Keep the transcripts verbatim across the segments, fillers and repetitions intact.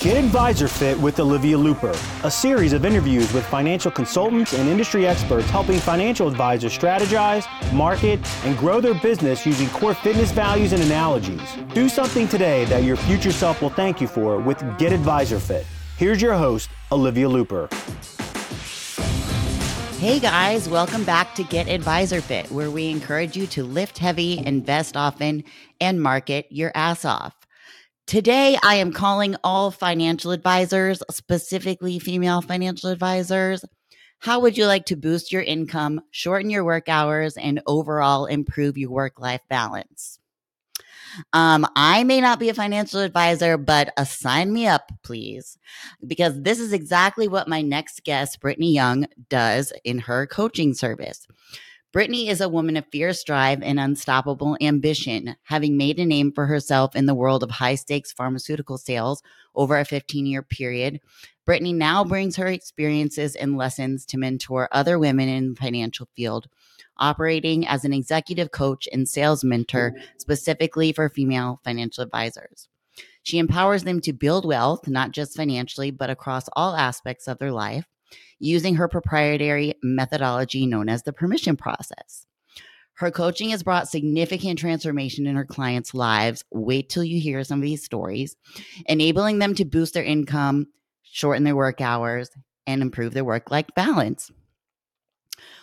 Get Advisor Fit with Olivia Looper, a series of interviews with financial consultants and industry experts helping financial advisors strategize, market, and grow their business using core fitness values and analogies. Do something today that your future self will thank you for with Get Advisor Fit. Here's your host, Olivia Looper. Hey guys, welcome back to Get Advisor Fit, where we encourage you to lift heavy, invest often, and market your ass off. Today, I am calling all financial advisors, specifically female financial advisors. How would you like to boost your income, shorten your work hours, and overall improve your work-life balance? Um, I may not be a financial advisor, but uh, sign me up, please, because this is exactly what my next guest, Brittany Young, does in her coaching service. Brittany is a woman of fierce drive and unstoppable ambition, having made a name for herself in the world of high-stakes pharmaceutical sales over a fifteen-year period. Brittany now brings her experiences and lessons to mentor other women in the financial field, operating as an executive coach and sales mentor specifically for female financial advisors. She empowers them to build wealth, not just financially, but across all aspects of their life, using her proprietary methodology known as the permission process. Her coaching has brought significant transformation in her clients' lives. Wait till you hear some of these stories, enabling them to boost their income, shorten their work hours, and improve their work-life balance.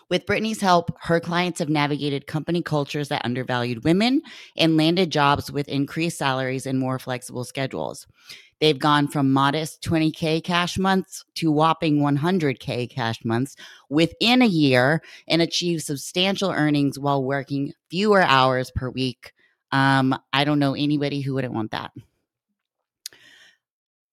With Brittany's help, her clients have navigated company cultures that undervalued women and landed jobs with increased salaries and more flexible schedules. They've gone from modest twenty K cash months to whopping one hundred K cash months within a year and achieved substantial earnings while working fewer hours per week. Um, I don't know anybody who wouldn't want that.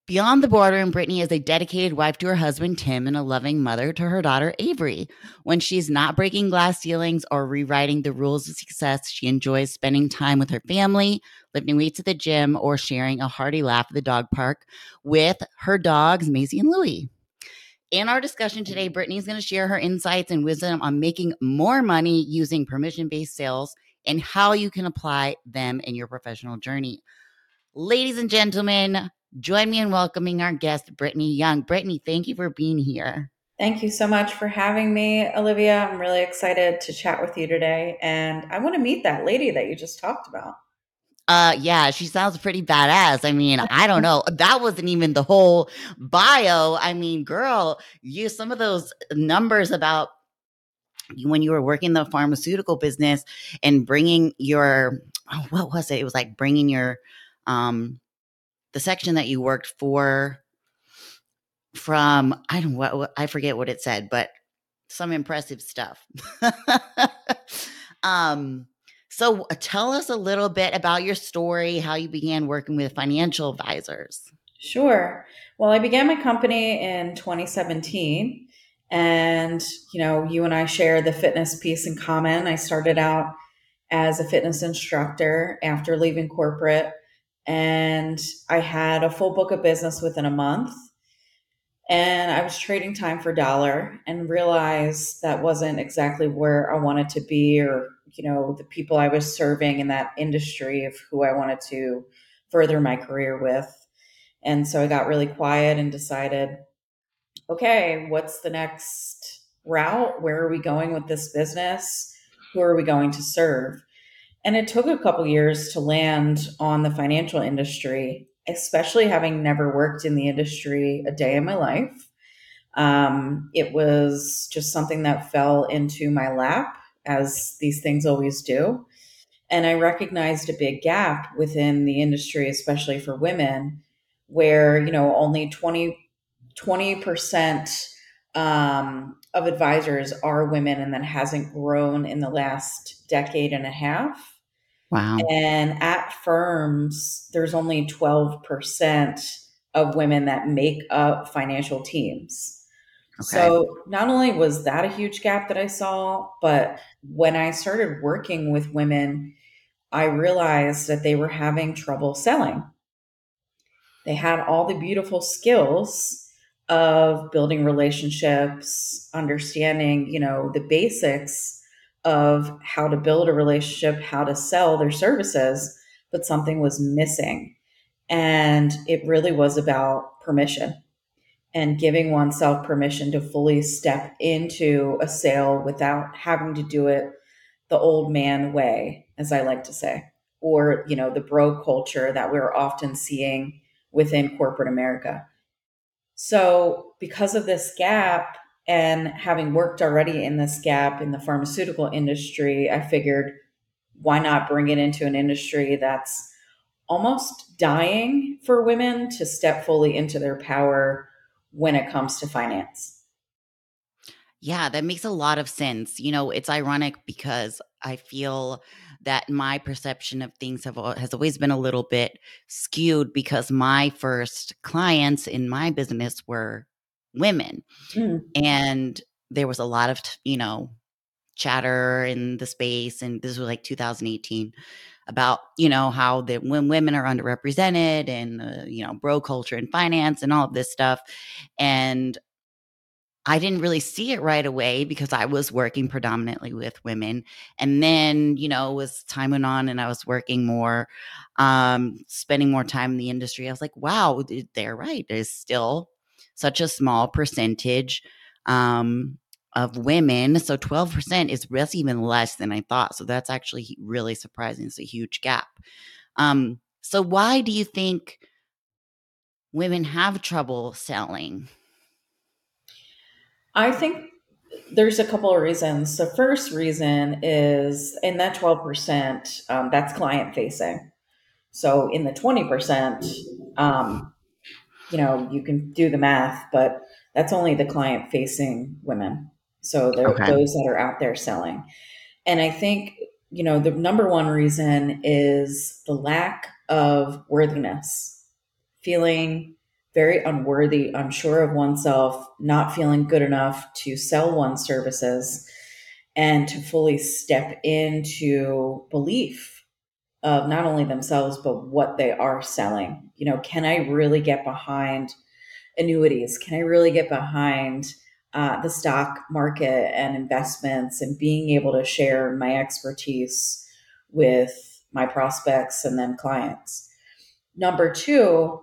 Beyond the boardroom, Brittany is a dedicated wife to her husband, Tim, and a loving mother to her daughter, Avery. When she's not breaking glass ceilings or rewriting the rules of success, she enjoys spending time with her family, lifting weights at the gym, or sharing a hearty laugh at the dog park with her dogs, Maisie and Louie. In our discussion today, Brittany is going to share her insights and wisdom on making more money using permission-based sales and how you can apply them in your professional journey. Ladies and gentlemen, join me in welcoming our guest, Brittany Young. Brittany, thank you for being here. Thank you so much for having me, Olivia. I'm really excited to chat with you today. And I want to meet that lady that you just talked about. Uh, yeah, she sounds pretty badass. I mean, I don't know. That wasn't even the whole bio. I mean, girl, you some of those numbers about when you were working the pharmaceutical business and bringing your, oh, what was it? It was like bringing your, um, the section that you worked for from, I don't know, I forget what it said, but some impressive stuff. um, so tell us a little bit about your story, how you began working with financial advisors. Sure. Well, I began my company in twenty seventeen, and, you know, you and I share the fitness piece in common. I started out as a fitness instructor after leaving corporate, and I had a full book of business within a month, and I was trading time for dollar and realized that wasn't exactly where I wanted to be, or, you know, the people I was serving in that industry of who I wanted to further my career with. And so I got really quiet and decided, okay, what's the next route? Where are we going with this business? Who are we going to serve? And it took a couple years to land on the financial industry, especially having never worked in the industry a day in my life. Um, it was just something that fell into my lap, as these things always do. And I recognized a big gap within the industry, especially for women, where, you know, only twenty percent um, of advisors are women, and that hasn't grown in the last decade and a half. Wow. And at firms, there's only twelve percent of women that make up financial teams. Okay. So not only was that a huge gap that I saw, but when I started working with women, I realized that they were having trouble selling. They had all the beautiful skills of building relationships, understanding, you know, the basics of how to build a relationship, how to sell their services, but something was missing. And it really was about permission and giving oneself permission to fully step into a sale without having to do it the old man way, as I like to say, or, you know, the bro culture that we're often seeing within corporate America. So because of this gap and having worked already in this gap in the pharmaceutical industry, I figured, why not bring it into an industry that's almost dying for women to step fully into their power when it comes to finance? Yeah, that makes a lot of sense. You know, it's ironic because I feel that my perception of things have has always been a little bit skewed because my first clients in my business were women. Mm. And there was a lot of, you know, chatter in the space. And this was like two thousand eighteen about, you know, how the, when women are underrepresented and, uh, you know, bro culture and finance and all of this stuff. And I didn't really see it right away because I was working predominantly with women. And then, you know, as time went on and I was working more, um, spending more time in the industry, I was like, wow, they're right. There's still such a small percentage um, of women. So twelve percent is that's even less than I thought. So that's actually really surprising. It's a huge gap. Um, so why do you think women have trouble selling? I think there's a couple of reasons. The first reason is in that twelve percent, um, that's client facing. So in the twenty percent, um, you know, you can do the math, but that's only the client facing women. So there are those that are out there selling. And I think, you know, the number one reason is the lack of worthiness, feeling very unworthy, unsure of oneself, not feeling good enough to sell one's services and to fully step into belief of not only themselves, but what they are selling. You know, can I really get behind annuities? Can I really get behind uh, the stock market and investments and being able to share my expertise with my prospects and then clients? Number two,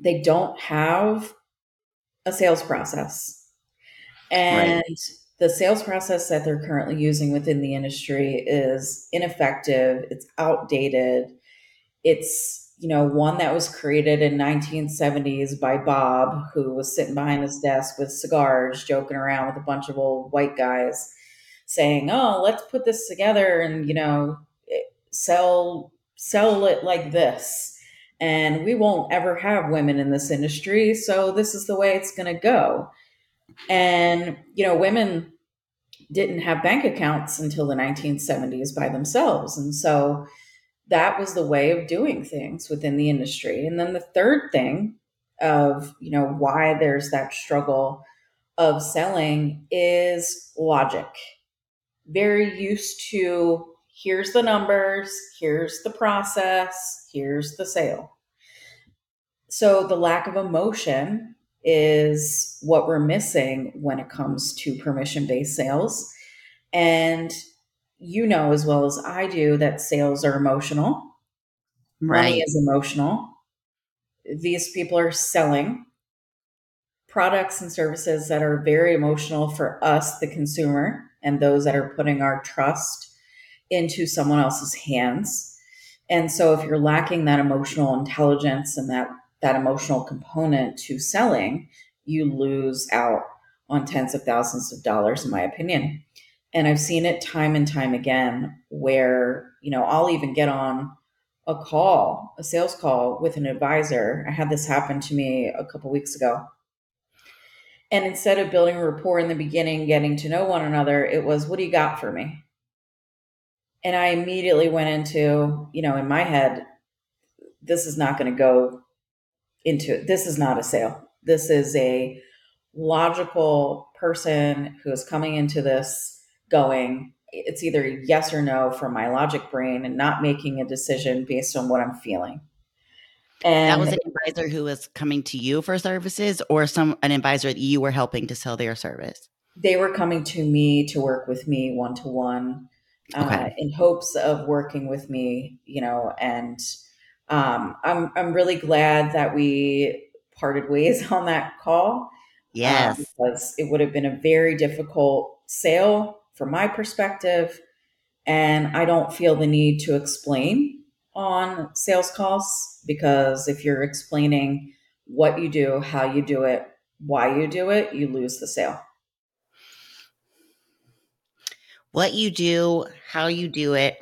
they don't have a sales process. And right. The sales process that they're currently using within the industry is ineffective. It's outdated. It's, you know, one that was created in nineteen seventies by Bob, who was sitting behind his desk with cigars, joking around with a bunch of old white guys saying, oh, let's put this together and, you know, sell, sell it like this. And we won't ever have women in this industry, so this is the way it's going to go. And, you know, women didn't have bank accounts until the nineteen seventies by themselves. And so that was the way of doing things within the industry. And then the third thing of, you know, why there's that struggle of selling is logic. Very used to here's the numbers, here's the process, here's the sale. So the lack of emotion is what we're missing when it comes to permission-based sales. And you know as well as I do that sales are emotional. Right. Money is emotional. These people are selling products and services that are very emotional for us, the consumer, and those that are putting our trust into someone else's hands. And so if you're lacking that emotional intelligence and that, that emotional component to selling, you lose out on tens of thousands of dollars, in my opinion. And I've seen it time and time again where, you know, I'll even get on a call, a sales call with an advisor. I had this happen to me a couple weeks ago. And instead of building rapport in the beginning, getting to know one another, it was, what do you got for me? And I immediately went into, you know, in my head, this is not going to go into, this is not a sale. This is a logical person who is coming into this going, it's either yes or no from my logic brain and not making a decision based on what I'm feeling. And that was an advisor who was coming to you for services or some an advisor that you were helping to sell their service? They were coming to me to work with me one-to-one. Okay. Uh, in hopes of working with me, you know, and um, I'm I'm really glad that we parted ways on that call. Yes, um, because it would have been a very difficult sale from my perspective, and I don't feel the need to explain on sales calls, because if you're explaining what you do, how you do it, why you do it, you lose the sale. What you do, how you do it.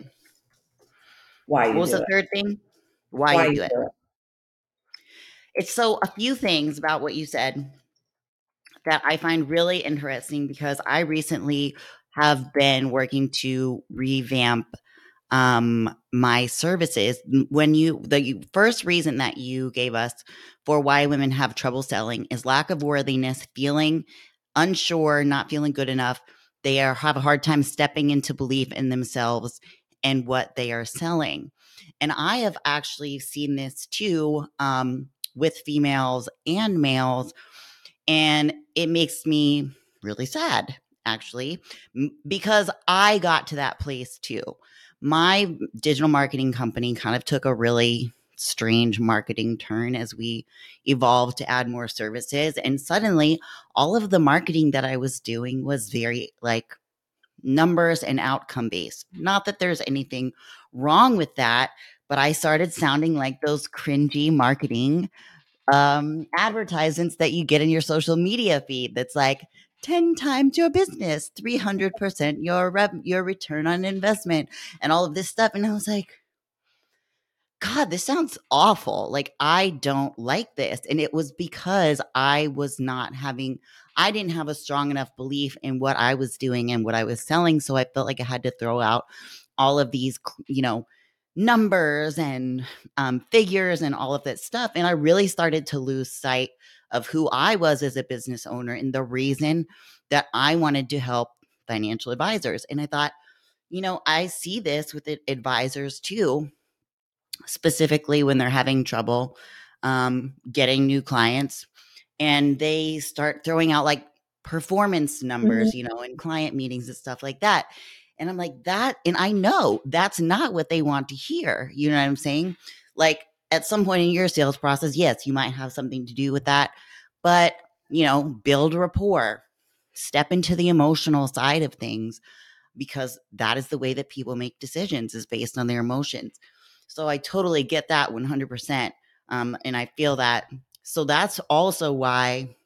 Why you what was do the it. Third thing? Why, why you do it. do it. It's so a few things about what you said that I find really interesting, because I recently have been working to revamp um, my services. When you, the first reason that you gave us for why women have trouble selling is lack of worthiness, feeling unsure, not feeling good enough. They are, have a hard time stepping into belief in themselves and what they are selling. And I have actually seen this too um, with females and males. And it makes me really sad, actually, because I got to that place too. My digital marketing company kind of took a really strange marketing turn as we evolved to add more services. And suddenly all of the marketing that I was doing was very like numbers and outcome based. Not that there's anything wrong with that, but I started sounding like those cringy marketing um, advertisements that you get in your social media feed. That's like ten times your business, three hundred percent your rev- your return on investment and all of this stuff. And I was like, God, this sounds awful. Like, I don't like this. And it was because I was not having, I didn't have a strong enough belief in what I was doing and what I was selling. So I felt like I had to throw out all of these, you know, numbers and um, figures and all of that stuff. And I really started to lose sight of who I was as a business owner and the reason that I wanted to help financial advisors. And I thought, you know, I see this with advisors too, specifically when they're having trouble um, getting new clients, and they start throwing out like performance numbers, mm-hmm. you know, in client meetings and stuff like that. And I'm like that. And I know that's not what they want to hear. You know what I'm saying? Like, at some point in your sales process, yes, you might have something to do with that, but, you know, build rapport, step into the emotional side of things, because that is the way that people make decisions, is based on their emotions. So I totally get that one hundred percent. Um, and I feel that. So that's also why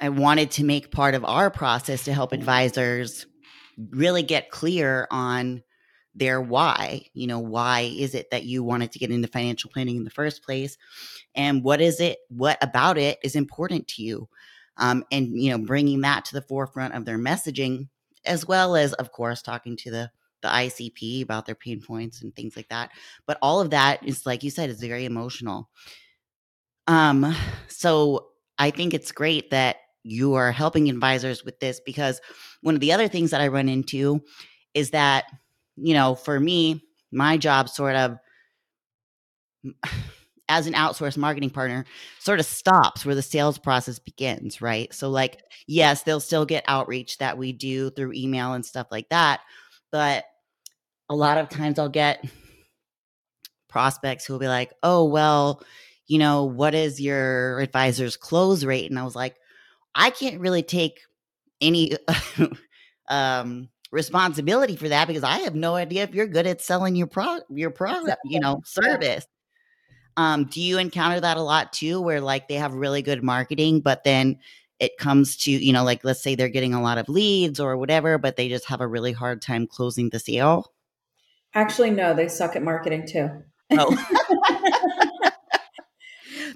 I wanted to make part of our process to help advisors really get clear on their why. You know, why is it that you wanted to get into financial planning in the first place? And what is it, what about it is important to you? Um, and, you know, bringing that to the forefront of their messaging, as well as, of course, talking to the the I C P about their pain points and things like that. But all of that is, like you said, is very emotional. Um, so I think it's great that you are helping advisors with this, because one of the other things that I run into is that, you know, for me, my job sort of as an outsourced marketing partner sort of stops where the sales process begins, right? So like, yes, they'll still get outreach that we do through email and stuff like that. But a lot of times I'll get prospects who will be like, oh, well, you know, what is your advisor's close rate? And I was like, I can't really take any um, responsibility for that, because I have no idea if you're good at selling your pro- your product, you know, service. Um, do you encounter that a lot too, where like they have really good marketing, but then it comes to, you know, like, let's say they're getting a lot of leads or whatever, but they just have a really hard time closing the sale? Actually, no, they suck at marketing too. Oh.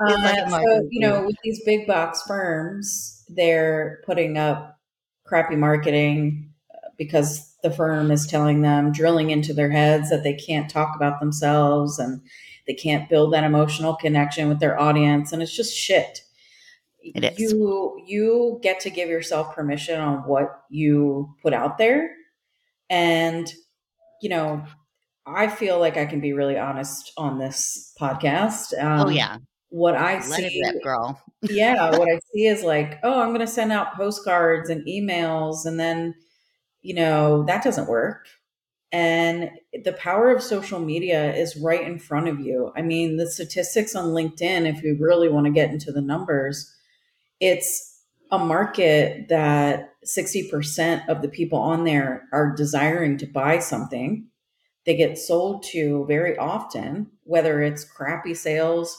Uh, so, you know, with these big box firms, they're putting up crappy marketing because the firm is telling them, drilling into their heads that they can't talk about themselves and they can't build that emotional connection with their audience. And it's just shit. It is. You, you get to give yourself permission on what you put out there. And, you know, I feel like I can be really honest on this podcast. Um, oh, yeah. What I Let see, it rip, girl. yeah, what I see is like, oh, I'm going to send out postcards and emails. And then, you know, that doesn't work. And the power of social media is right in front of you. I mean, the statistics on LinkedIn, if we really want to get into the numbers, it's a market that sixty percent of the people on there are desiring to buy something. They get sold to very often, whether it's crappy sales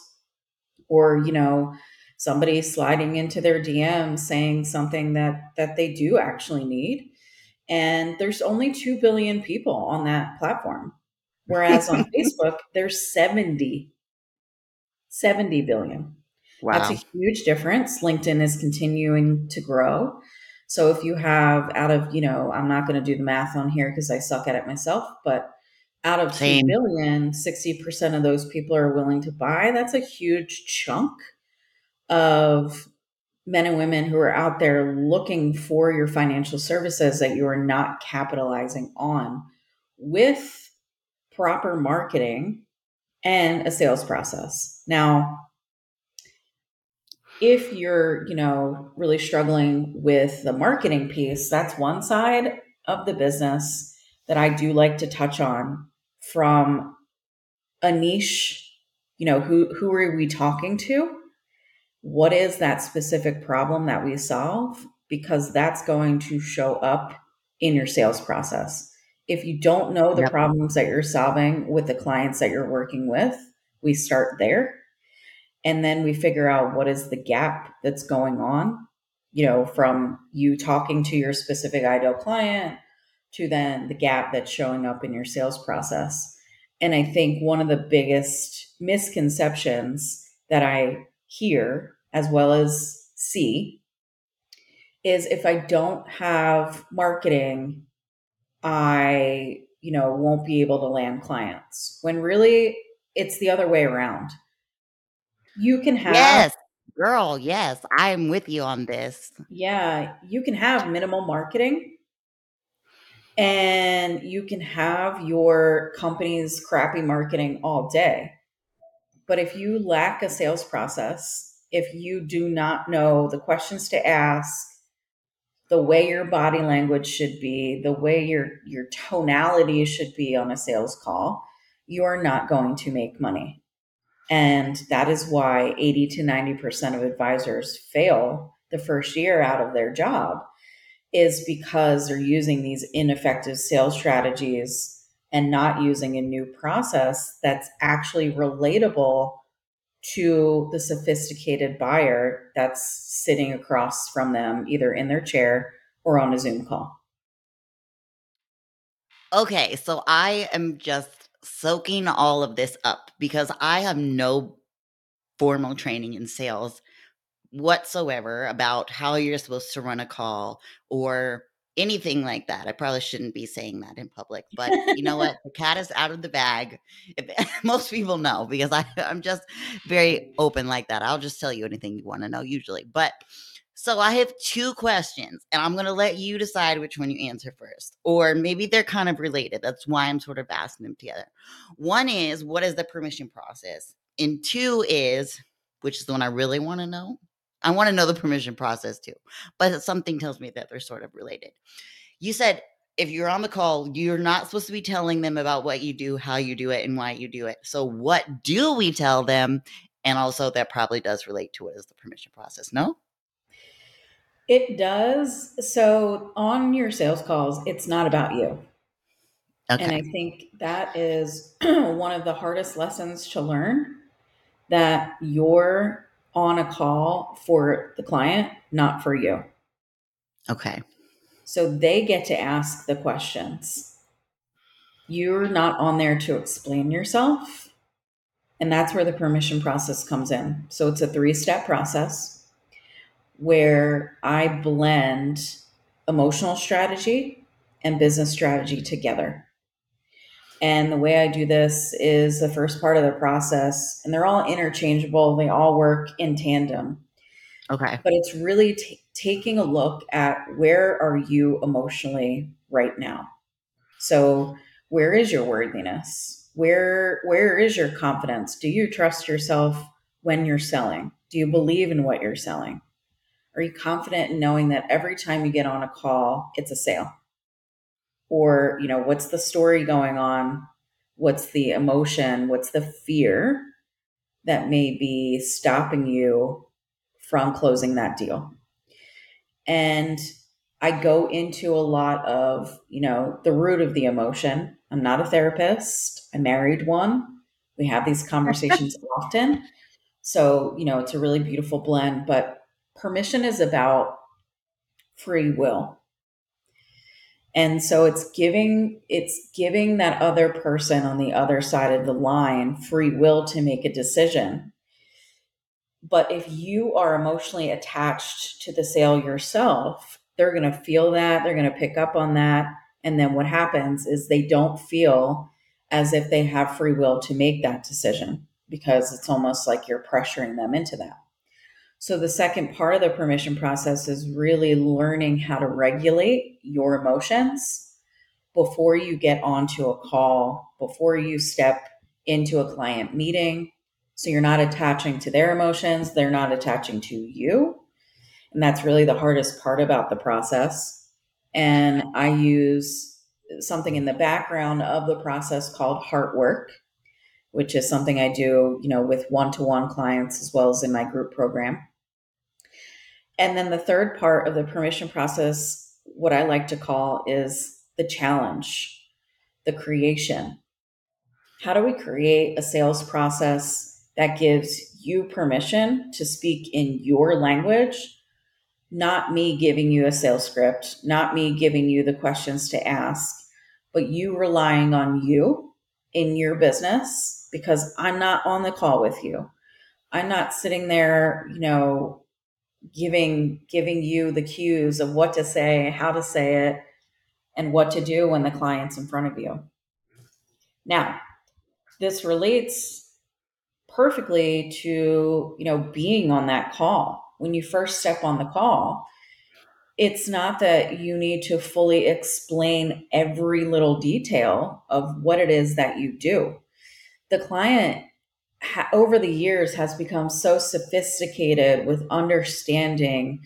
or, you know, somebody sliding into their D M saying something that, that they do actually need. And there's only two billion people on that platform. Whereas on Facebook, there's seventy, seventy billion. Wow. That's a huge difference. LinkedIn is continuing to grow. So if you have out of, you know, I'm not going to do the math on here because I suck at it myself, but out of Same. two billion, sixty percent of those people are willing to buy. That's a huge chunk of men and women who are out there looking for your financial services that you are not capitalizing on with proper marketing and a sales process. Now, if you're, you know, really struggling with the marketing piece, that's one side of the business that I do like to touch on from a niche, you know, who, who are we talking to? What is that specific problem that we solve? Because that's going to show up in your sales process. If you don't know the Yep. problems that you're solving with the clients that you're working with, we start there. And then we figure out what is the gap that's going on, you know, from you talking to your specific ideal client to then the gap that's showing up in your sales process. And I think one of the biggest misconceptions that I hear as well as see is if I don't have marketing, I, you know, won't be able to land clients, when really it's the other way around. You can have, yes, girl, yes, I am with you on this. Yeah, you can have minimal marketing and you can have your company's crappy marketing all day. But if you lack a sales process, if you do not know the questions to ask, the way your body language should be, the way your, your tonality should be on a sales call, you're not going to make money. And that is why eighty to ninety percent of advisors fail the first year out of their job, is because they're using these ineffective sales strategies and not using a new process that's actually relatable to the sophisticated buyer that's sitting across from them, either in their chair or on a Zoom call. Okay, so I am just soaking all of this up because I have no formal training in sales whatsoever about how you're supposed to run a call or anything like that. I probably shouldn't be saying that in public, but you know what? The cat is out of the bag. If, most people know because I, I'm just very open like that. I'll just tell you anything you want to know usually. But so I have two questions and I'm going to let you decide which one you answer first, or maybe they're kind of related. That's why I'm sort of asking them together. One is, what is the permission process? And two is, which is the one I really want to know. I want to know the permission process too, but something tells me that they're sort of related. You said if you're on the call, you're not supposed to be telling them about what you do, how you do it, and why you do it. So what do we tell them? And also that probably does relate to what is the permission process, no? It does. So on your sales calls, it's not about you. Okay. And I think that is one of the hardest lessons to learn, that your on a call for the client, not for you. Okay. So they get to ask the questions. You're not on there to explain yourself. And that's where the permission process comes in. So it's a three-step process where I blend emotional strategy and business strategy together. And the way I do this is the first part of the process, and they're all interchangeable. They all work in tandem. Okay. But it's really t- taking a look at where are you emotionally right now? So where is your worthiness? Where, where is your confidence? Do you trust yourself when you're selling? Do you believe in what you're selling? Are you confident in knowing that every time you get on a call, it's a sale? or, you know, what's the story going on? What's the emotion? What's the fear that may be stopping you from closing that deal? And I go into a lot of, you know, the root of the emotion. I'm not a therapist. I married one. We have these conversations often. So, you know, it's a really beautiful blend, but permission is about free will. And so it's giving, it's giving that other person on the other side of the line free will to make a decision. But if you are emotionally attached to the sale yourself, they're going to feel that, they're going to pick up on that. And then what happens is they don't feel as if they have free will to make that decision, because it's almost like you're pressuring them into that. So the second part of the permission process is really learning how to regulate your emotions before you get onto a call, before you step into a client meeting. So you're not attaching to their emotions. They're not attaching to you. And that's really the hardest part about the process. And I use something in the background of the process called heart work, which is something I do, you know, with one-to-one clients as well as in my group program. And then the third part of the permission process, what I like to call is the challenge, the creation. How do we create a sales process that gives you permission to speak in your language? Not me giving you a sales script, not me giving you the questions to ask, but you relying on you in your business. Because I'm not on the call with you. I'm not sitting there, you know, giving giving you the cues of what to say, how to say it, and what to do when the client's in front of you. Now, this relates perfectly to, you know, being on that call. When you first step on the call, it's not that you need to fully explain every little detail of what it is that you do. The client ha- over the years has become so sophisticated with understanding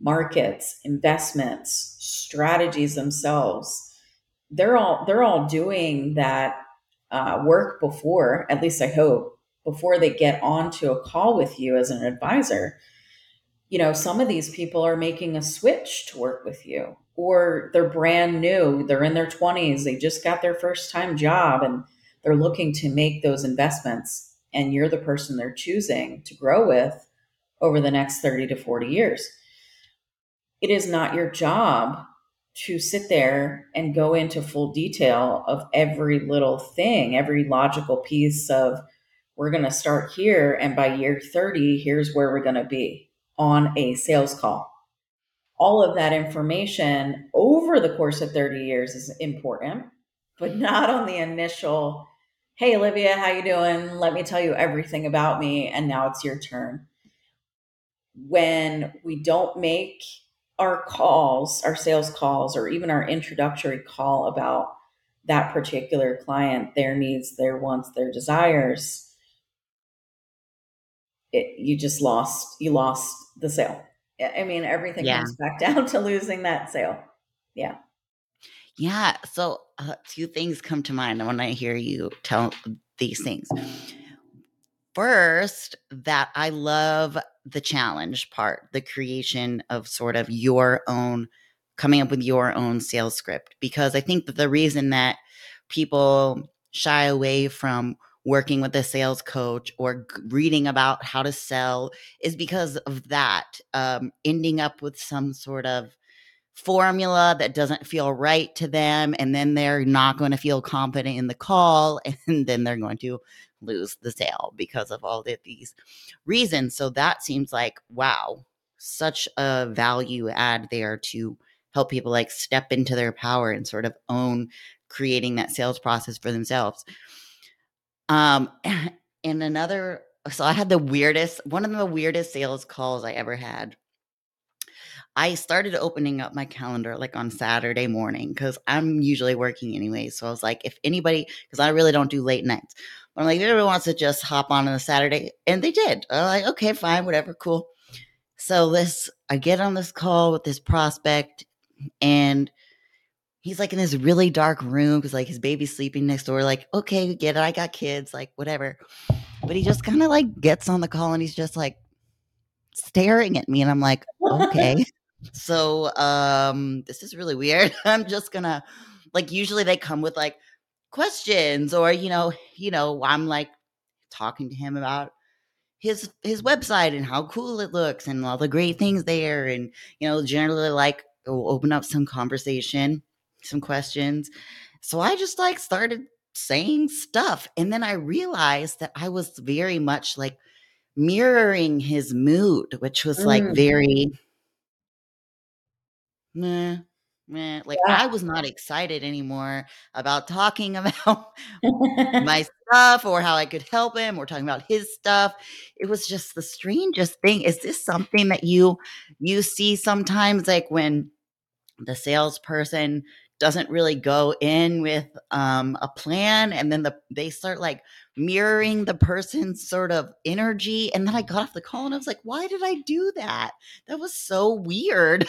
markets, investments, strategies themselves. They're all, they're all doing that uh, work before, at least I hope, before they get onto a call with you as an advisor. You know, some of these people are making a switch to work with you, or they're brand new, they're in their twenties, they just got their first time job, and they're looking to make those investments, and you're the person they're choosing to grow with over the next thirty to forty years. It is not your job to sit there and go into full detail of every little thing, every logical piece of, we're going to start here, and by year thirty, here's where we're going to be on a sales call. All of that information over the course of thirty years is important, but not on the initial, hey, Olivia, how you doing? Let me tell you everything about me, and now it's your turn. When we don't make our calls, our sales calls, or even our introductory call about that particular client, their needs, their wants, their desires, it, you just lost, you lost the sale. I mean, everything yeah. comes back down to losing that sale. Yeah. Yeah. So uh, two things come to mind when I hear you tell these things. First, that I love the challenge part, the creation of sort of your own, coming up with your own sales script, because I think that the reason that people shy away from working with a sales coach or reading about how to sell is because of that, um, ending up with some sort of formula that doesn't feel right to them, and then they're not going to feel confident in the call, and then they're going to lose the sale because of all of these reasons. So that seems like, wow, such a value add there to help people like step into their power and sort of own creating that sales process for themselves. Um, and another, so I had the weirdest, one of the weirdest sales calls I ever had. I started opening up my calendar like on Saturday morning because I'm usually working anyway. So I was like, if anybody, because I really don't do late nights, but I'm like, if everyone wants to just hop on on a Saturday, and they did. I'm like, okay, fine, whatever, cool. So this, I get on this call with this prospect, and he's like in this really dark room because like his baby's sleeping next door. Like, okay, we get it. I got kids, like whatever. But he just kind of like gets on the call and he's just like staring at me. And I'm like, okay, so um, this is really weird. I'm just gonna like, usually they come with like questions or, you know, you know, I'm like talking to him about his, his website and how cool it looks and all the great things there. And, you know, generally like we'll open up some conversation, some questions. So I just like started saying stuff. And then I realized that I was very much like mirroring his mood, which was like mm. very, meh, meh. Like yeah. I was not excited anymore about talking about my stuff or how I could help him or talking about his stuff. It was just the strangest thing. Is this something that you, you see sometimes like when the salesperson doesn't really go in with um, a plan. And then the, they start like mirroring the person's sort of energy. And then I got off the call and I was like, why did I do that? That was so weird.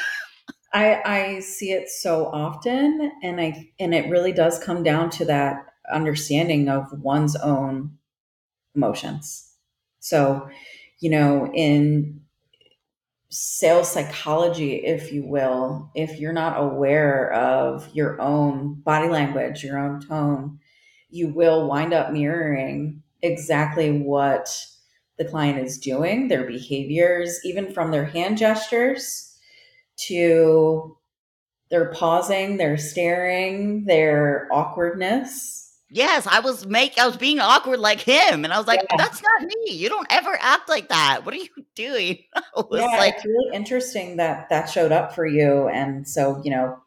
I, I see it so often. And I, and it really does come down to that understanding of one's own emotions. So, you know, in sales psychology, if you will, if you're not aware of your own body language, your own tone, you will wind up mirroring exactly what the client is doing, their behaviors, even from their hand gestures to their pausing, their staring, their awkwardness. Yes, I was make I was being awkward like him. And I was like, yeah. That's not me. You don't ever act like that. What are you doing? I was yeah, like, it's really interesting that that showed up for you. And so, you know,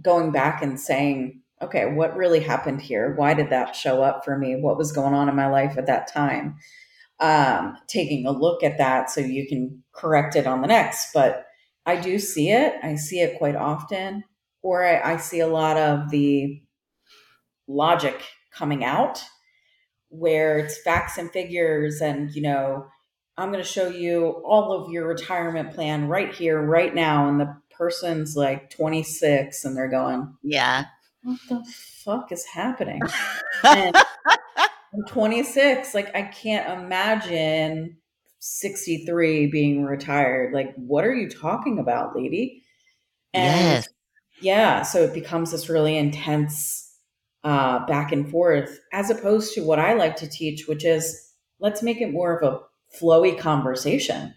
going back and saying, okay, what really happened here? Why did that show up for me? What was going on in my life at that time? Um, taking a look at that so you can correct it on the next. But I do see it. I see it quite often. Or I, I see a lot of the logic coming out where it's facts and figures and, you know, I'm going to show you all of your retirement plan right here, right now. And the person's like twenty-six and they're going, yeah, what the fuck is happening? And I'm twenty-six. Like, I can't imagine sixty-three being retired. Like, what are you talking about, lady? And yes. yeah, so it becomes this really intense Uh, back and forth, as opposed to what I like to teach, which is let's make it more of a flowy conversation.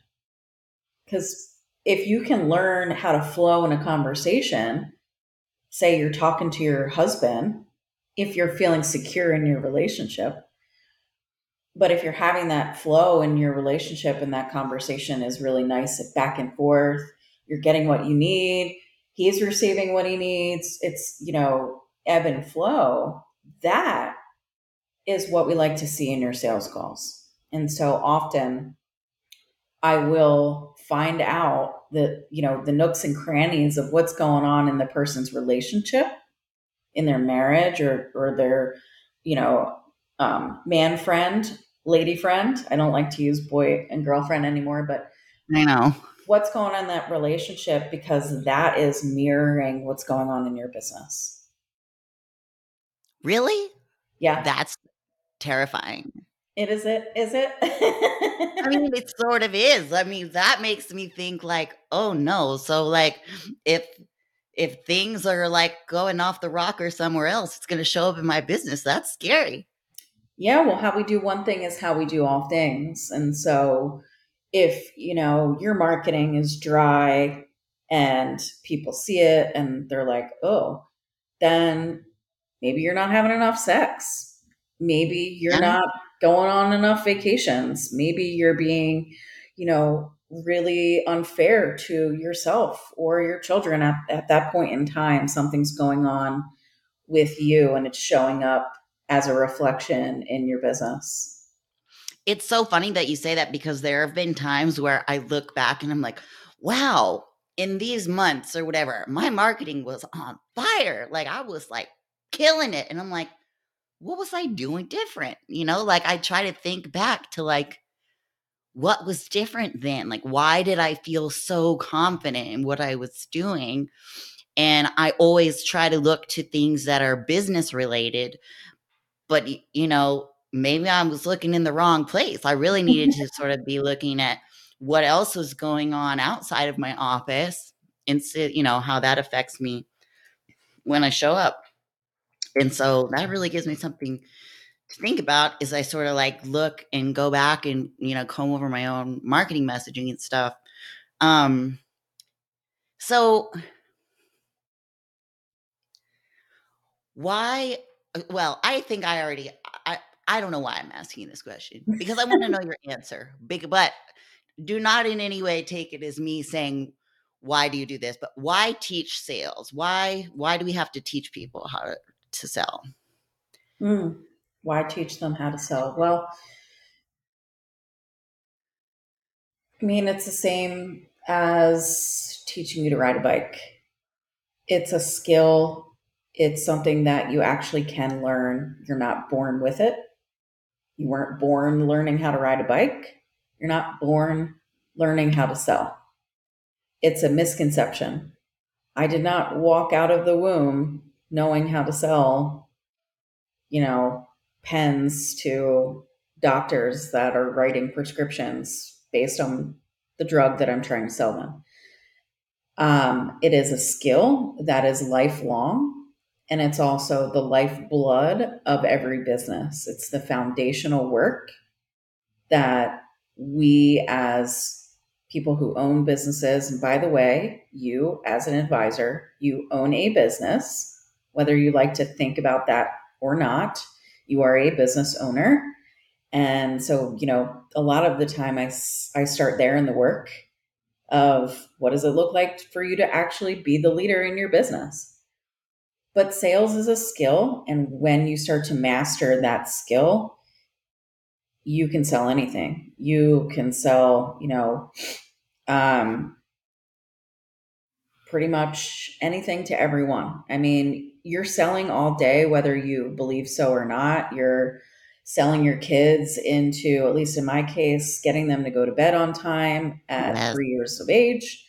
Because if you can learn how to flow in a conversation, say you're talking to your husband, if you're feeling secure in your relationship, but if you're having that flow in your relationship and that conversation is really nice, back and forth, you're getting what you need, he's receiving what he needs, it's, you know, ebb and flow, that is what we like to see in your sales calls. And so often I will find out that, you know, the nooks and crannies of what's going on in the person's relationship, in their marriage or, or their, you know, um, man friend, lady friend. I don't like to use boy and girlfriend anymore, but I know what's going on in that relationship, because that is mirroring what's going on in your business. Really? Yeah. That's terrifying. It is it? Is it? I mean, it sort of is. I mean, that makes me think like, oh no. So like if if things are like going off the rocker somewhere else, it's going to show up in my business. That's scary. Yeah. Well, how we do one thing is how we do all things. And so if, you know, your marketing is dry and people see it and they're like, oh, then maybe you're not having enough sex. Maybe you're yeah. not going on enough vacations. Maybe you're being, you know, really unfair to yourself or your children at, at that point in time. Something's going on with you and it's showing up as a reflection in your business. It's so funny that you say that, because there have been times where I look back and I'm like, wow, in these months or whatever, my marketing was on fire. Like I was like, killing it. And I'm like, what was I doing different? You know, like I try to think back to like, what was different then? Like, why did I feel so confident in what I was doing? And I always try to look to things that are business related, but, you know, maybe I was looking in the wrong place. I really needed to sort of be looking at what else was going on outside of my office and, you know, how that affects me when I show up. And so that really gives me something to think about as I sort of like look and go back and, you know, comb over my own marketing messaging and stuff. Um, so why, well, I think I already, I, I don't know why I'm asking this question, because I want to know your answer, big, but do not in any way take it as me saying, why do you do this? But why teach sales? Why, why do we have to teach people how to, to sell? Mm. Why teach them how to sell? Well, I mean, it's the same as teaching you to ride a bike. It's a skill. It's something that you actually can learn. You're not born with it. You weren't born learning how to ride a bike. You're not born learning how to sell. It's a misconception. I did not walk out of the womb knowing how to sell, you know, pens to doctors that are writing prescriptions based on the drug that I'm trying to sell them. Um, it is a skill that is lifelong, and it's also the lifeblood of every business. It's the foundational work that we as people who own businesses, and by the way, you as an advisor, you own a business, whether you like to think about that or not. You are a business owner. And so, you know, a lot of the time I, I start there in the work of what does it look like for you to actually be the leader in your business? But sales is a skill. And when you start to master that skill, you can sell anything. You can sell, you know, um, pretty much anything to everyone. I mean, you're selling all day, whether you believe so or not. You're selling your kids into, at least in my case, getting them to go to bed on time at wow. three years of age.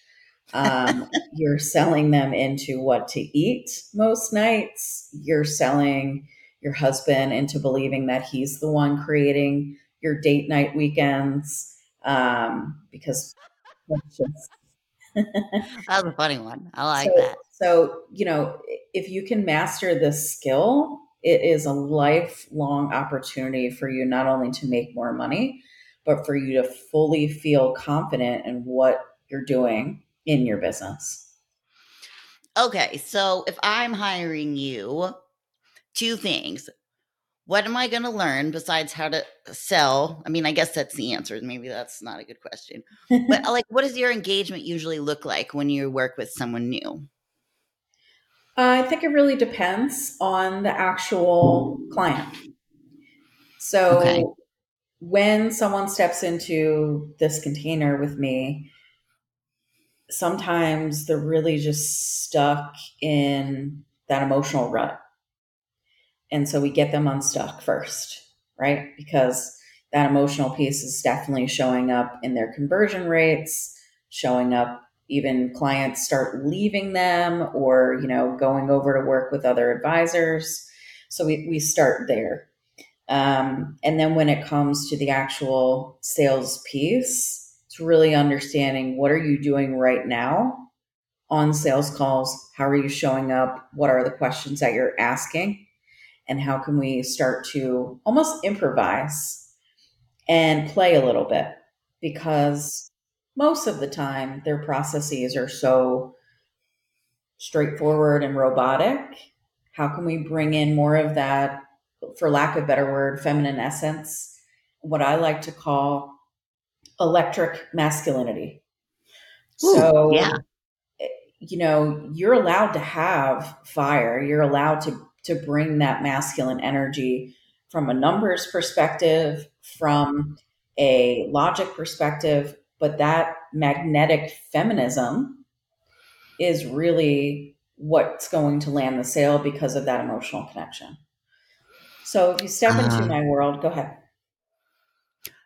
Um, you're selling them into what to eat most nights. You're selling your husband into believing that he's the one creating your date night weekends. Um, because that's just that was a funny one. I like so, that. So, you know, if you can master this skill, it is a lifelong opportunity for you not only to make more money, but for you to fully feel confident in what you're doing in your business. Okay. So if I'm hiring you, two things. What am I going to learn besides how to sell? I mean, I guess that's the answer. Maybe that's not a good question. But like, what does your engagement usually look like when you work with someone new? Uh, I think it really depends on the actual client. So okay. when someone steps into this container with me, sometimes they're really just stuck in that emotional rut. And so we get them unstuck first, right? Because that emotional piece is definitely showing up in their conversion rates, showing up even clients start leaving them or, you know, going over to work with other advisors. So we, we start there. Um, and then when it comes to the actual sales piece, it's really understanding what are you doing right now on sales calls? How are you showing up? What are the questions that you're asking? And how can we start to almost improvise and play a little bit? Because most of the time their processes are so straightforward and robotic. How can we bring in more of that, for lack of a better word, feminine essence, what I like to call electric masculinity? Ooh, so, yeah. you know, you're allowed to have fire. You're allowed to to bring that masculine energy from a numbers perspective, from a logic perspective, but that magnetic feminism is really what's going to land the sale because of that emotional connection. So if you step um, into my world, go ahead.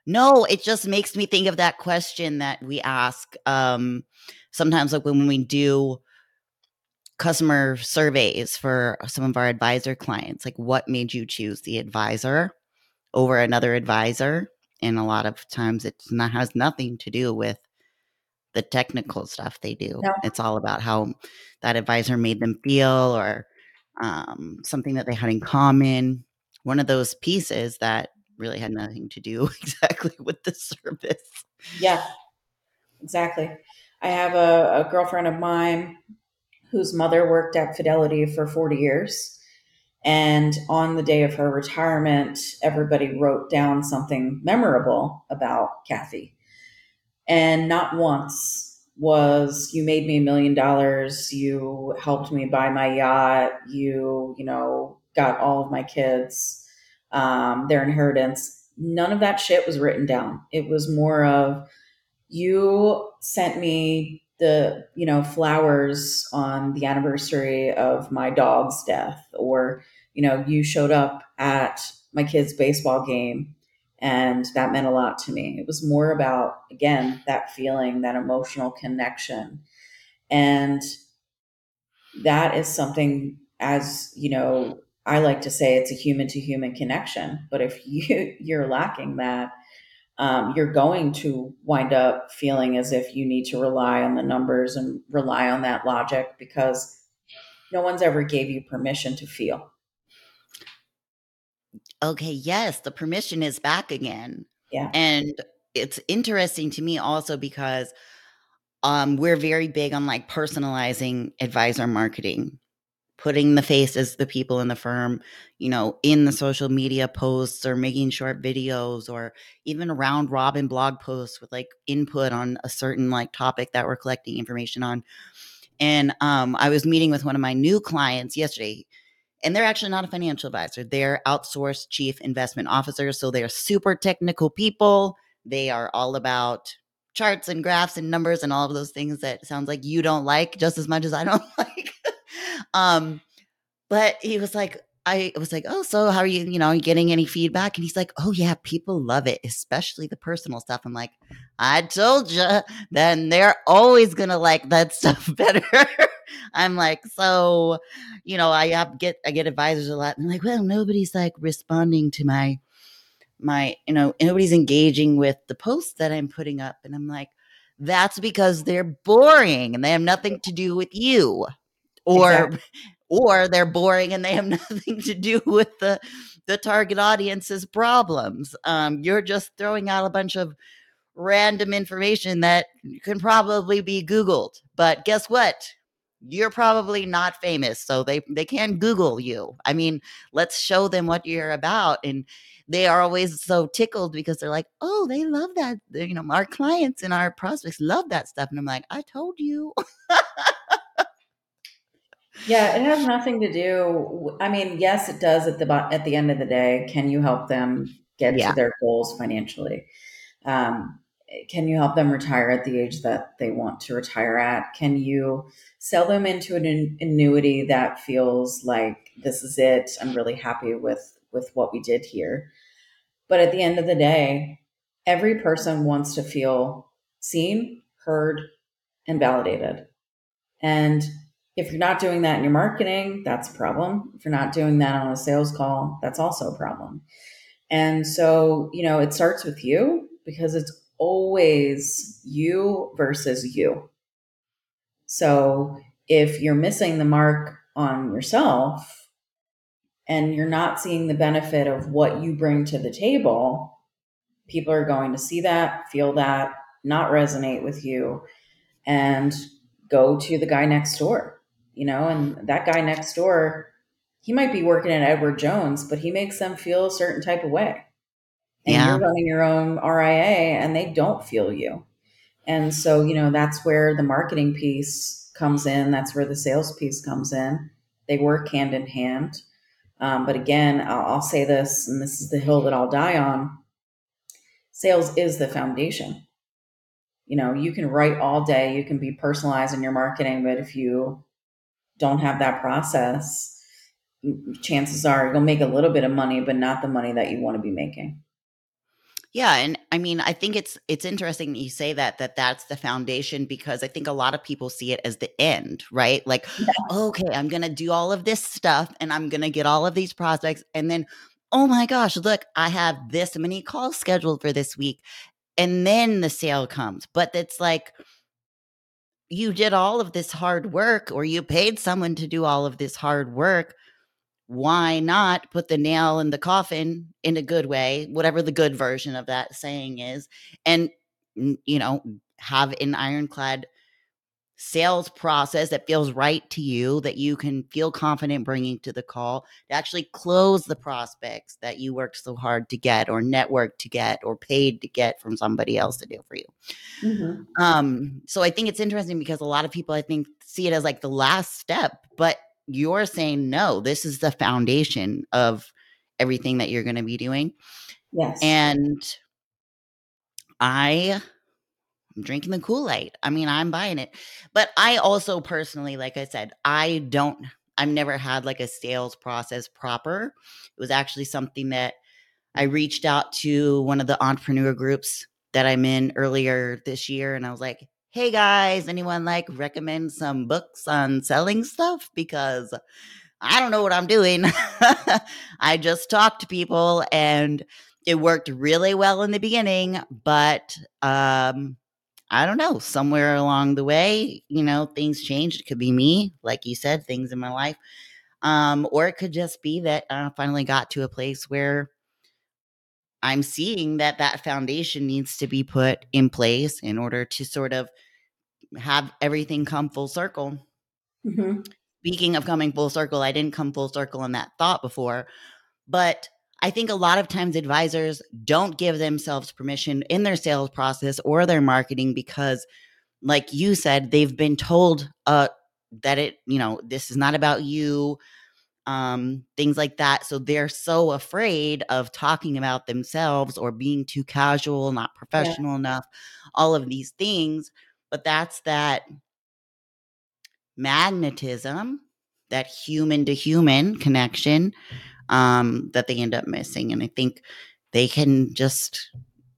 No, it just makes me think of that question that we ask um, sometimes, like when we do customer surveys for some of our advisor clients, like what made you choose the advisor over another advisor? And a lot of times it's not, has nothing to do with the technical stuff they do. No. It's all about how that advisor made them feel, or um, something that they had in common. One of those pieces that really had nothing to do exactly with the service. Yeah, exactly. I have a, a girlfriend of mine whose mother worked at Fidelity for forty years. And on the day of her retirement, everybody wrote down something memorable about Kathy. And not once was, you made me a million dollars, you helped me buy my yacht, you, you know, got all of my kids, um, their inheritance. None of that shit was written down. It was more of, you sent me the, you know, flowers on the anniversary of my dog's death, or, you know, you showed up at my kid's baseball game and that meant a lot to me. It was more about, again, that feeling, that emotional connection. And that is something, as, you know, I like to say, it's a human to human connection, but if you, you're lacking that, Um, you're going to wind up feeling as if you need to rely on the numbers and rely on that logic, because no one's ever gave you permission to feel. Okay. Yes. The permission is back again. Yeah. And it's interesting to me also because um, we're very big on like personalizing advisor marketing, putting the faces, the people in the firm, you know, in the social media posts, or making short videos, or even a round robin blog posts with like input on a certain like topic that we're collecting information on. And um, I was meeting with one of my new clients yesterday, and they're actually not a financial advisor. They're outsourced chief investment officers. So they're super technical people. They are all about charts and graphs and numbers and all of those things that sounds like you don't like just as much as I don't like. Um, but he was like, I was like, oh, so how are you, you know, are you getting any feedback? And he's like, oh yeah, people love it, especially the personal stuff. I'm like, I told you, then they're always going to like that stuff better. I'm like, so, you know, I have, get, I get advisors a lot, and I'm like, well, nobody's like responding to my, my, you know, nobody's engaging with the posts that I'm putting up. And I'm like, that's because they're boring and they have nothing to do with you. Or, exactly. Or they're boring and they have nothing to do with the, the target audience's problems. Um, you're just throwing out a bunch of random information that can probably be Googled, but guess what? You're probably not famous, so they, they can Google you. I mean, let's show them what you're about. And they are always so tickled because they're like, oh, they love that. You know, our clients and our prospects love that stuff. And I'm like, I told you. Yeah, it has nothing to do. I mean, yes, it does at the at the end of the day. Can you help them get yeah. to their goals financially? Um, can you help them retire at the age that they want to retire at? Can you sell them into an annuity that feels like, this is it? I'm really happy with with what we did here. But at the end of the day, every person wants to feel seen, heard, and validated. And if you're not doing that in your marketing, that's a problem. If you're not doing that on a sales call, that's also a problem. And so, you know, it starts with you, because it's always you versus you. So if you're missing the mark on yourself and you're not seeing the benefit of what you bring to the table, people are going to see that, feel that, not resonate with you, and go to the guy next door. You know, and that guy next door, he might be working at Edward Jones, but he makes them feel a certain type of way. And yeah. you're running your own R I A and they don't feel you. And so, you know, that's where the marketing piece comes in. That's where the sales piece comes in. They work hand in hand. Um, but again, I'll, I'll say this, and this is the hill that I'll die on. Sales is the foundation. You know, you can write all day, you can be personalized in your marketing, but if you don't have that process, chances are you'll make a little bit of money, but not the money that you want to be making. Yeah. And I mean, I think it's it's interesting that you say that, that that's the foundation, because I think a lot of people see it as the end, right? Like, yeah. okay, I'm going to do all of this stuff and I'm going to get all of these prospects. And then, oh my gosh, look, I have this many calls scheduled for this week. And then the sale comes. But it's like, you did all of this hard work, or you paid someone to do all of this hard work. Why not put the nail in the coffin in a good way, whatever the good version of that saying is, and, you know, have an ironclad sales process that feels right to you, that you can feel confident bringing to the call to actually close the prospects that you worked so hard to get, or network to get, or paid to get from somebody else to do for you. Mm-hmm. Um, so I think it's interesting because a lot of people, I think, see it as like the last step, but you're saying, no, this is the foundation of everything that you're going to be doing. Yes. And I... I'm drinking the Kool-Aid. I mean, I'm buying it. But I also personally, like I said, I don't, I've never had like a sales process proper. It was actually something that I reached out to one of the entrepreneur groups that I'm in earlier this year. And I was like, hey guys, anyone like recommend some books on selling stuff? Because I don't know what I'm doing. I just talk to people, and it worked really well in the beginning, but, um, I don't know, somewhere along the way, you know, things changed. It could be me, like you said, things in my life. Um, or it could just be that I finally got to a place where I'm seeing that that foundation needs to be put in place in order to sort of have everything come full circle. Mm-hmm. Speaking of coming full circle, I didn't come full circle on that thought before, but I think a lot of times advisors don't give themselves permission in their sales process or their marketing because, like you said, they've been told uh, that it, you know, this is not about you, um, things like that. So they're so afraid of talking about themselves or being too casual, not professional yeah. enough, all of these things. But that's that magnetism, that human to human connection, um, that they end up missing. And I think they can just,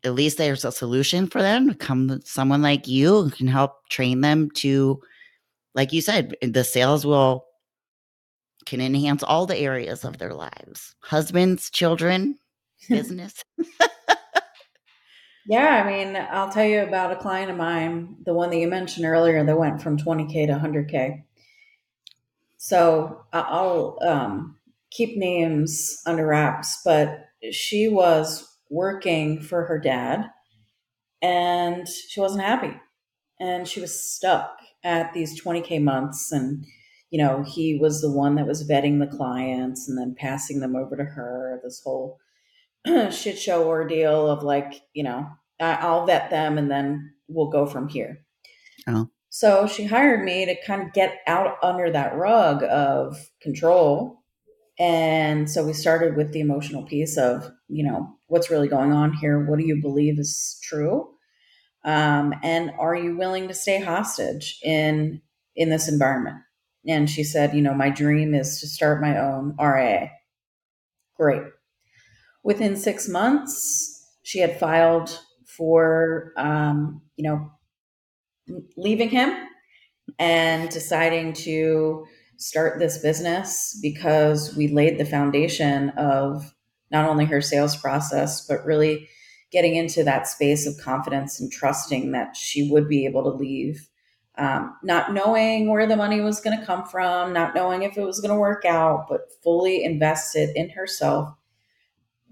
at least there's a solution for them to come with someone like you who can help train them to, like you said, the sales will, can enhance all the areas of their lives. Husbands, children, business. Yeah. I mean, I'll tell you about a client of mine, the one that you mentioned earlier, that went from twenty K to one hundred K. So I'll, um, keep names under wraps, but she was working for her dad and she wasn't happy, and she was stuck at these twenty K months. And, you know, he was the one that was vetting the clients and then passing them over to her, this whole shit show ordeal of like, you know, I'll vet them and then we'll go from here. Oh. So she hired me to kind of get out under that rug of control. And so we started with the emotional piece of, you know, what's really going on here? What do you believe is true? Um, and are you willing to stay hostage in, in this environment? And she said, you know, my dream is to start my own R I A. Great. Within six months, she had filed for, um, you know, leaving him and deciding to start this business, because we laid the foundation of not only her sales process, but really getting into that space of confidence and trusting that she would be able to leave, um, not knowing where the money was going to come from, not knowing if it was going to work out, but fully invested in herself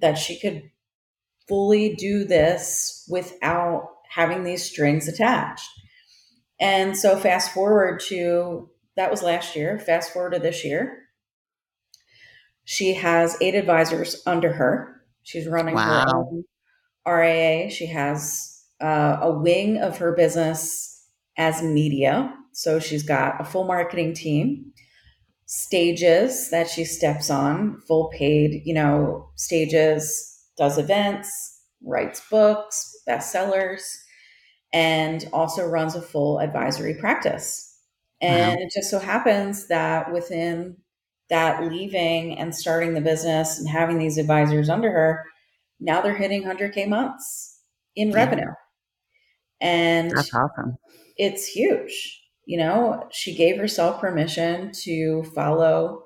that she could fully do this without having these strings attached. And so fast forward to, that was last year. Fast forward to this year. She has eight advisors under her. She's running wow. her own R I A. She has uh, a wing of her business as media. So she's got a full marketing team, stages that she steps on, full paid, you know, stages, does events, writes books, bestsellers, and also runs a full advisory practice. And wow. it just so happens that within that leaving and starting the business and having these advisors under her, now they're hitting one hundred K months. in yeah. revenue. And that's awesome. It's huge. You know, she gave herself permission to follow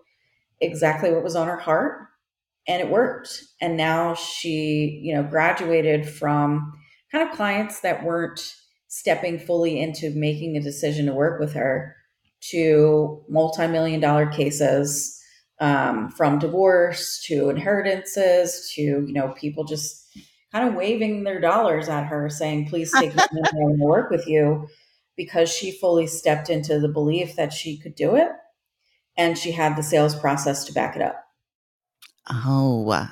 exactly what was on her heart, and it worked. And now she, you know, graduated from kind of clients that weren't stepping fully into making a decision to work with her to multi-million dollar cases, um, from divorce to inheritances to, you know, people just kind of waving their dollars at her saying, please take me and work with you, because she fully stepped into the belief that she could do it. And she had the sales process to back it up. Oh,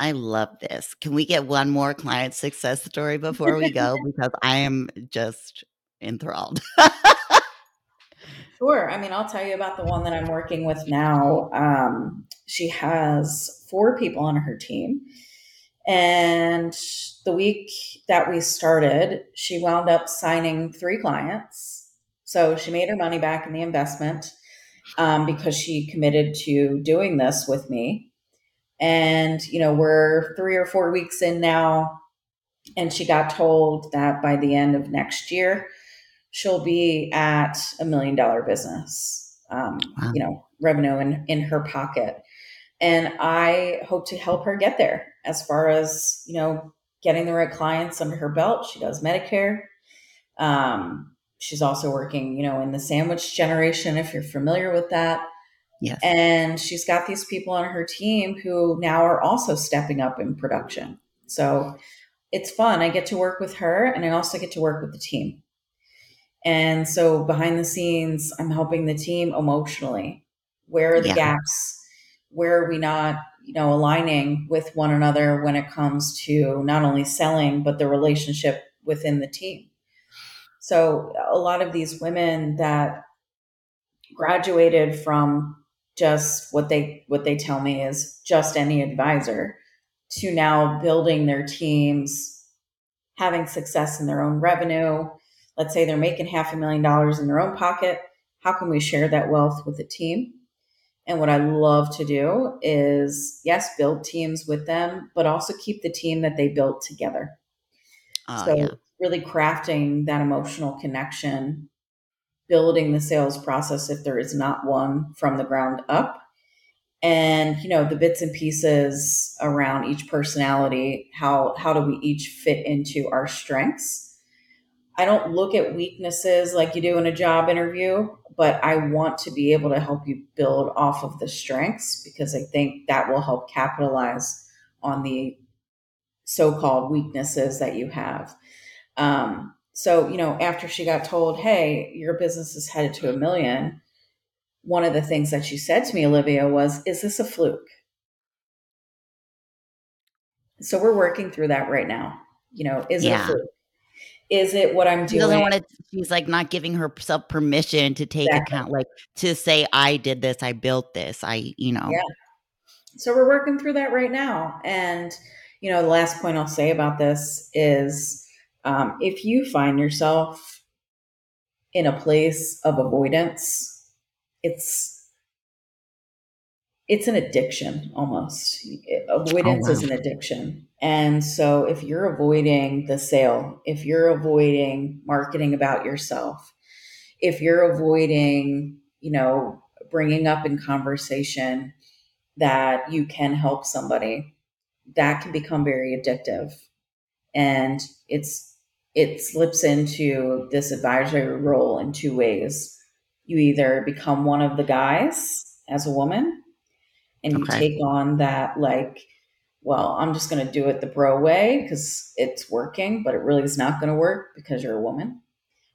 I love this. Can we get one more client success story before we go? Because I am just enthralled. Sure. I mean, I'll tell you about the one that I'm working with now. Um, she has four people on her team. And the week that we started, she wound up signing three clients. So she made her money back in the investment, um, because she committed to doing this with me. And, you know, we're three or four weeks in now, and she got told that by the end of next year, she'll be at a million dollar business, um, wow. you know, revenue in, in her pocket. And I hope to help her get there. As far as, you know, getting the right clients under her belt, she does Medicare. Um, she's also working, you know, in the sandwich generation, if you're familiar with that. Yes. And she's got these people on her team who now are also stepping up in production. So it's fun. I get to work with her, and I also get to work with the team. And so behind the scenes, I'm helping the team emotionally. Where are the yeah. gaps? Where are we not, you know, aligning with one another when it comes to not only selling, but the relationship within the team? So a lot of these women that graduated from just what they, what they tell me is just any advisor to now building their teams, having success in their own revenue. Let's say they're making half a million dollars in their own pocket. How can we share that wealth with the team? And what I love to do is, yes, build teams with them, but also keep the team that they built together. Uh, so yeah. really crafting that emotional connection, building the sales process, if there is not one, from the ground up. And, you know, the bits and pieces around each personality, how, how do we each fit into our strengths? I don't look at weaknesses like you do in a job interview, but I want to be able to help you build off of the strengths, because I think that will help capitalize on the so-called weaknesses that you have. Um, so, you know, after she got told, hey, your business is headed to a million, one of the things that she said to me, Olivia, was, is this a fluke? So we're working through that right now. You know, is yeah. it a fluke? Is it what I'm doing? She doesn't want to, she's like not giving herself permission to take exactly. account, like to say, I did this, I built this, I, you know. Yeah. So we're working through that right now. And, you know, the last point I'll say about this is, um, if you find yourself in a place of avoidance, it's, it's an addiction almost. Avoidance oh, wow. is an addiction. And so if you're avoiding the sale, if you're avoiding marketing about yourself, if you're avoiding, you know, bringing up in conversation that you can help somebody, that can become very addictive. And it's, it slips into this advisory role in two ways. You either become one of the guys as a woman, and okay. you take on that, like, well, I'm just going to do it the bro way because it's working, but it really is not going to work because you're a woman.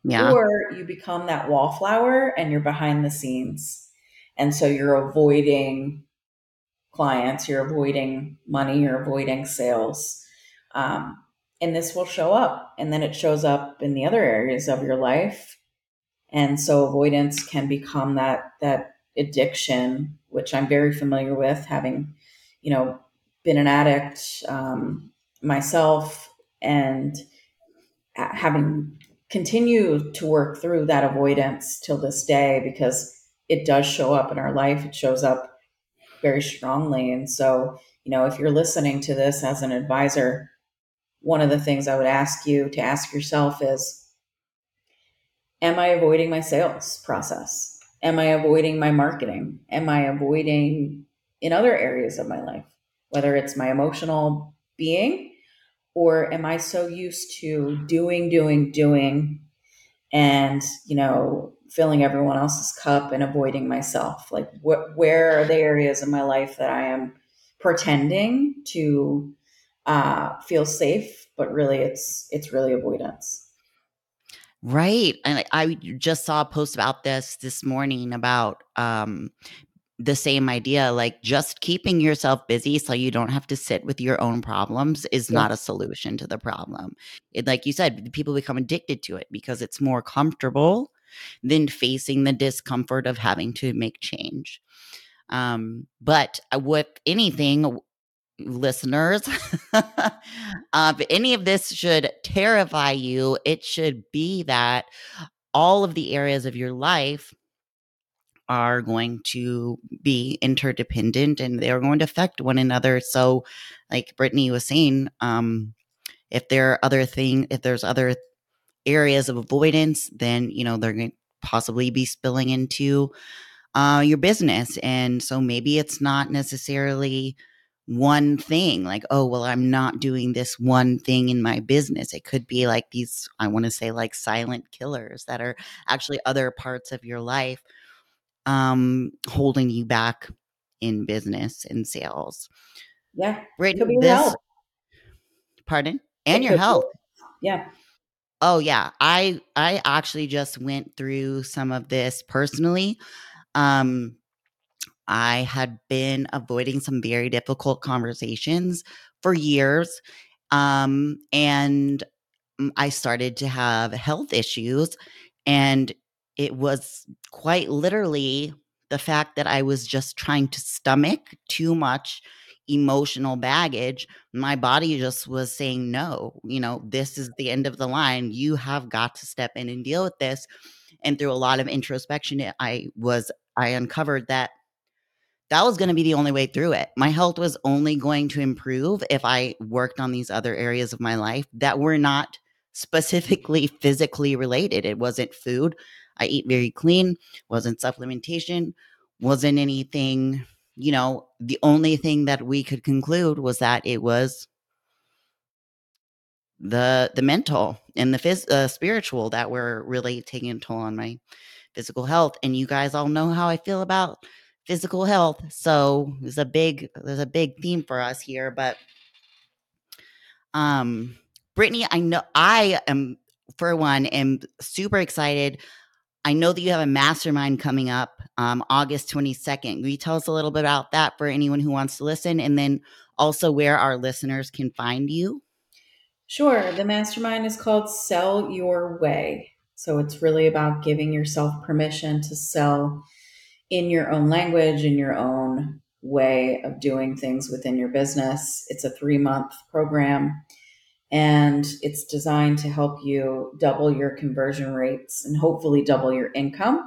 Yeah. Or you become that wallflower and you're behind the scenes. And so you're avoiding clients, you're avoiding money, you're avoiding sales. Um, and this will show up, and then it shows up in the other areas of your life. And so avoidance can become that, that addiction, which I'm very familiar with, having, you know, been an addict um, myself, and having continued to work through that avoidance till this day, because it does show up in our life. It shows up very strongly. And so, you know, if you're listening to this as an advisor, one of the things I would ask you to ask yourself is, am I avoiding my sales process? Am I avoiding my marketing? Am I avoiding in other areas of my life, whether it's my emotional being, or am I so used to doing, doing, doing, and, you know, filling everyone else's cup and avoiding myself? Like, what, where are the areas of my life that I am pretending to uh, feel safe, but really it's, it's really avoidance. Right. And I just saw a post about this this morning about um, the same idea, like just keeping yourself busy so you don't have to sit with your own problems is yeah. not a solution to the problem. It, like you said, people become addicted to it because it's more comfortable than facing the discomfort of having to make change. Um, but with anything, listeners, uh, if any of this should terrify you, it should be that all of the areas of your life are going to be interdependent and they're going to affect one another. So like Brittany was saying, um, if there are other thing, if there's other areas of avoidance, then, you know, they're going to possibly be spilling into uh, your business. And so maybe it's not necessarily one thing, like, oh, well, I'm not doing this one thing in my business. It could be like these, I want to say like silent killers that are actually other parts of your life um, holding you back in business and sales. Yeah. Right. This, pardon? And your health. Yeah. Oh yeah. I, I actually just went through some of this personally. Um, I had been avoiding some very difficult conversations for years. Um, and I started to have health issues. And it was quite literally the fact that I was just trying to stomach too much emotional baggage. My body just was saying, no, you know, this is the end of the line. You have got to step in and deal with this. And through a lot of introspection, I was, I uncovered that that was going to be the only way through it. My health was only going to improve if I worked on these other areas of my life that were not specifically physically related. It wasn't food. I eat very clean, wasn't supplementation, wasn't anything, you know, the only thing that we could conclude was that it was the the mental and the phys- uh, spiritual that were really taking a toll on my physical health. And you guys all know how I feel about physical health. So there's a big, there's a big theme for us here, but um, Brittany, I know I am for one, am super excited. I know that you have a mastermind coming up um, August twenty-second. Will you tell us a little bit about that for anyone who wants to listen, and then also where our listeners can find you? Sure. The mastermind is called Sell Your Way. So it's really about giving yourself permission to sell in your own language, in your own way of doing things within your business. It's a three-month program, and it's designed to help you double your conversion rates and hopefully double your income.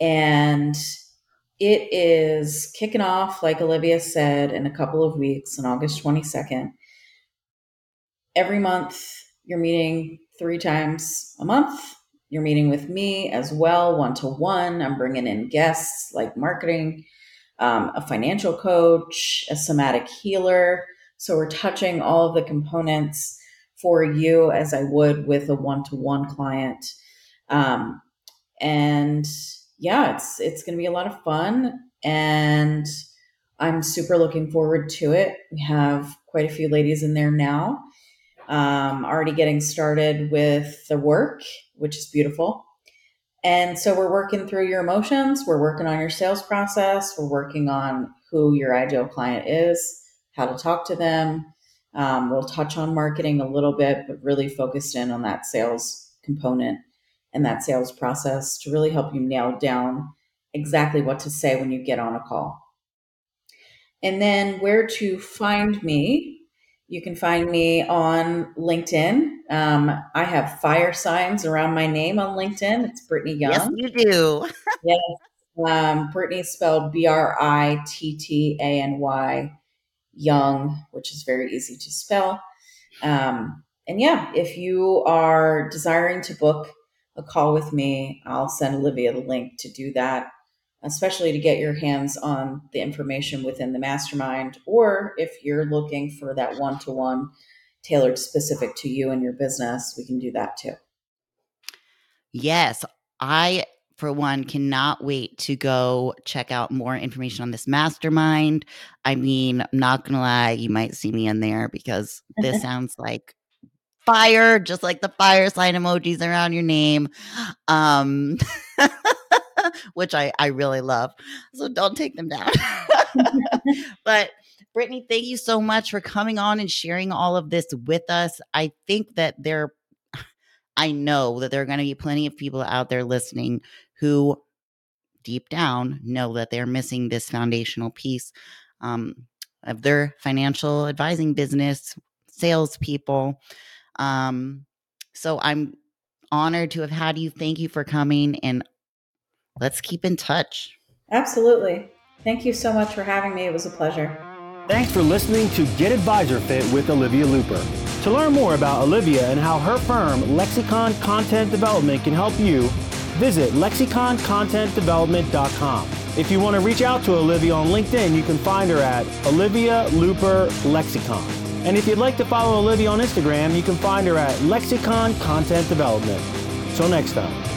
And it is kicking off, like Olivia said, in a couple of weeks on August twenty-second. Every month, you're meeting three times a month. You're meeting with me as well, one-to-one. I'm bringing in guests like marketing, um, a financial coach, a somatic healer. So we're touching all of the components for you as I would with a one-to-one client. Um, and yeah, it's, it's going to be a lot of fun, and I'm super looking forward to it. We have quite a few ladies in there now. Um, already getting started with the work, which is beautiful. And so we're working through your emotions. We're working on your sales process. We're working on who your ideal client is, how to talk to them. Um, we'll touch on marketing a little bit, but really focused in on that sales component and that sales process to really help you nail down exactly what to say when you get on a call. And then where to find me. You can find me on LinkedIn. Um, I have fire signs around my name on LinkedIn. It's Brittany Young. Yes, you do. Yes. Um, Brittany is spelled B R I T T A N Y, Young, which is very easy to spell. Um, and yeah, if you are desiring to book a call with me, I'll send Olivia the link to do that, especially to get your hands on the information within the mastermind, or if you're looking for that one-to-one tailored specific to you and your business, we can do that too. Yes. I, for one, cannot wait to go check out more information on this mastermind. I mean, I'm not going to lie, you might see me in there because this sounds like fire, just like the fire sign emojis around your name, um, which I, I really love. So don't take them down. But Brittany, thank you so much for coming on and sharing all of this with us. I think that there, I know that there are going to be plenty of people out there listening who deep down know that they're missing this foundational piece um, of their financial advising business, salespeople. Um, so I'm honored to have had you. Thank you for coming, and let's keep in touch. Absolutely. Thank you so much for having me. It was a pleasure. Thanks for listening to Get Advisor Fit with Olivia Looper. To learn more about Olivia and how her firm, Lexicon Content Development, can help you, visit lexicon content development dot com. If you want to reach out to Olivia on LinkedIn, you can find her at Olivia Looper Lexicon. And if you'd like to follow Olivia on Instagram, you can find her at Lexicon Content Development. Till next time.